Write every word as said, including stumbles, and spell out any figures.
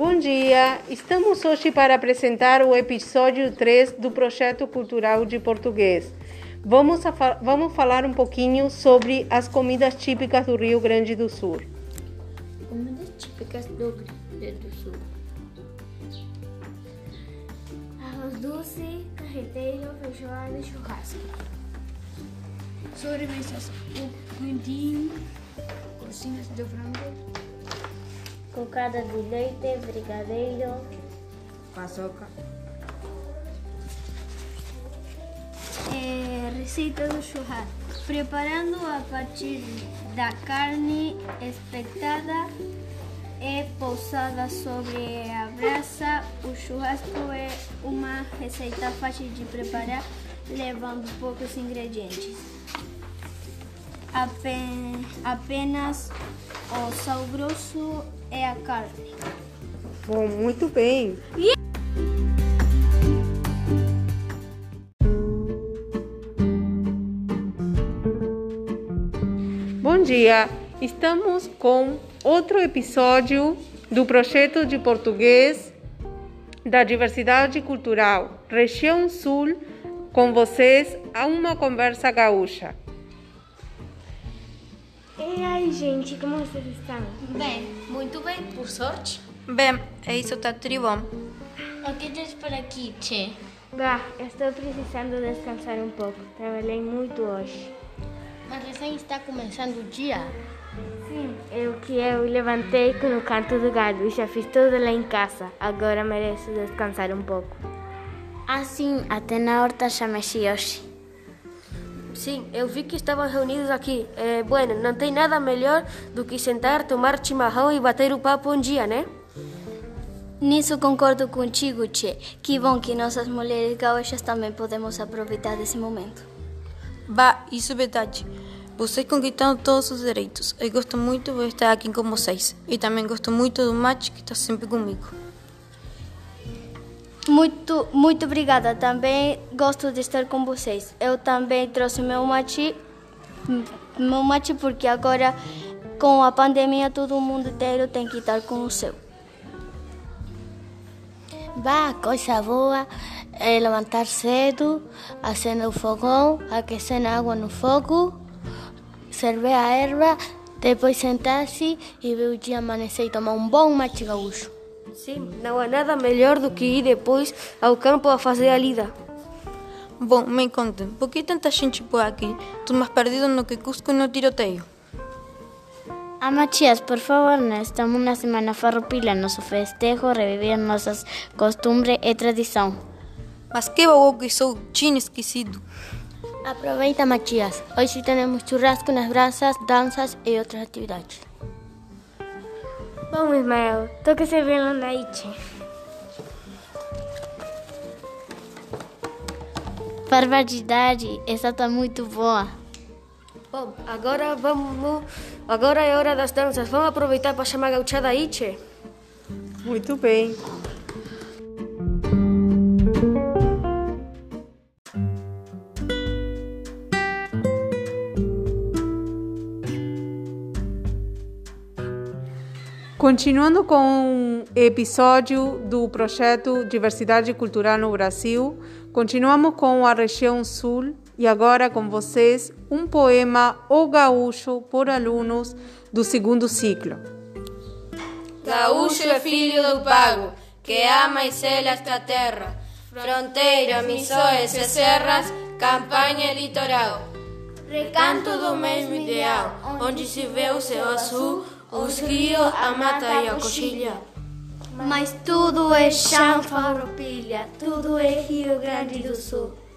Bom dia! Estamos hoje para apresentar o episódio três do Projeto Cultural de Português. Vamos, a, vamos falar um pouquinho sobre as comidas típicas do Rio Grande do Sul. Comidas típicas do Rio Grande do Sul. Arroz doce, carreteiro, feijoada, churrasco. Sobremesas, o mendinho, coxinhas de frango. Cocada de leite, brigadeiro, paçoca. É, receita do churrasco. Preparando a partir da carne espetada e pousada sobre a brasa, o churrasco é uma receita fácil de preparar, levando poucos ingredientes. Apen- apenas o sal grosso é a carne. Bom, muito bem. Yeah. Bom dia. Estamos com outro episódio do Projeto de Português da Diversidade Cultural, Região Sul, com vocês a uma conversa gaúcha. E aí, gente, como vocês estão? Bem, muito bem, por sorte. Bem, isso tá tudo bom. O que tens por aqui, Tchê? Bah, eu estou precisando descansar um pouco. Trabalhei muito hoje. Mas recém está começando o dia? Sim, eu que eu levantei com o canto do gado e já fiz tudo lá em casa. Agora mereço descansar um pouco. Ah, sim, até na horta já mexi hoje. Sim, eu vi que estavam reunidos aqui. É, bueno, não tem nada melhor do que sentar, tomar chimarrão e bater o papo um dia, né? Nisso concordo contigo, Tchê. Que bom que nossas mulheres gaúchas também podemos aproveitar desse momento. Bah, isso é verdade. Vocês conquistaram todos os direitos. Eu gosto muito de estar aqui com vocês. E também gosto muito do Mate, que está sempre comigo. Muito, muito obrigada. Também gosto de estar com vocês. Eu também trouxe meu mate, meu mate porque agora, com a pandemia, todo mundo inteiro tem que estar com o seu. Bah, coisa boa é levantar cedo, acender o fogão, aquecer água no fogo, servir a erva, depois sentar-se e ver o dia amanhecer e tomar um bom mate gaúcho. Sim, não há nada melhor do que ir depois ao campo a fazer a lida. Bom, me contem, por que tanta gente por aqui? Estou mais perdido no que Cusco e no tiroteio. Ah, Matias, por favor, nós estamos na Semana Farroupila, nosso festejo, reviver nossas costumbres e tradição. Mas que bom que sou, tinha esquecido. Aproveita, Matias, hoje temos churrasco nas brasas, danças e outras atividades. Bom, Ismael, toca esse violão daí, Tchê. Barbaridade, essa tá muito boa. Bom, agora vamos... Agora é hora das danças. Vamos aproveitar para chamar a gauchada aí, Tchê. Muito bem. Continuando com o episódio do projeto Diversidade Cultural no Brasil, continuamos com a região sul e agora com vocês um poema O Gaúcho por alunos do segundo ciclo. Gaúcho é filho do pago, que ama e cela esta terra, fronteira, missões e serras, campanha e litoral. Recanto do mesmo ideal, onde se vê o céu azul, os rios, a mata e a coxilha. Mas tudo é chão farroupilha, tudo é Rio Grande do Sul.